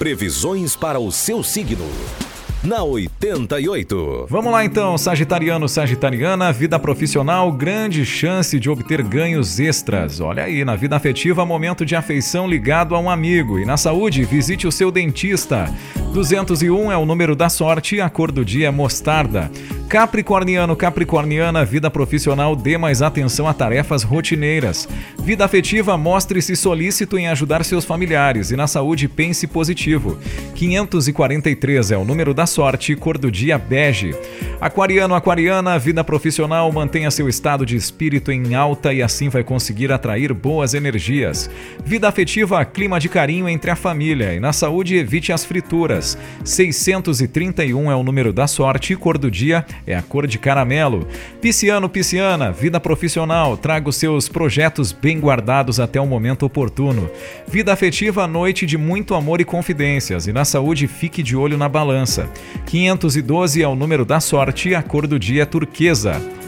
Previsões para o seu signo. Na 88. Vamos lá então, sagitariano, sagitariana, vida profissional, grande chance de obter ganhos extras. Olha aí, na vida afetiva, momento de afeição ligado a um amigo. E na saúde, visite o seu dentista. 201 é o número da sorte, a cor do dia é mostarda. Capricorniano, capricorniana, vida profissional, dê mais atenção a tarefas rotineiras. Vida afetiva, mostre-se solícito em ajudar seus familiares. E na saúde, pense positivo. 543 é o número da sorte, cor do dia bege. Aquariano, aquariana, vida profissional, mantenha seu estado de espírito em alta e assim vai conseguir atrair boas energias. Vida afetiva, clima de carinho entre a família. E na saúde, evite as frituras. 631 é o número da sorte, cor do dia é a cor de caramelo. Pisciano, pisciana, vida profissional, traga os seus projetos bem guardados até o momento oportuno. Vida afetiva, noite de muito amor e confidências. E na saúde, fique de olho na balança. 512 é o número da sorte, a cor do dia é turquesa.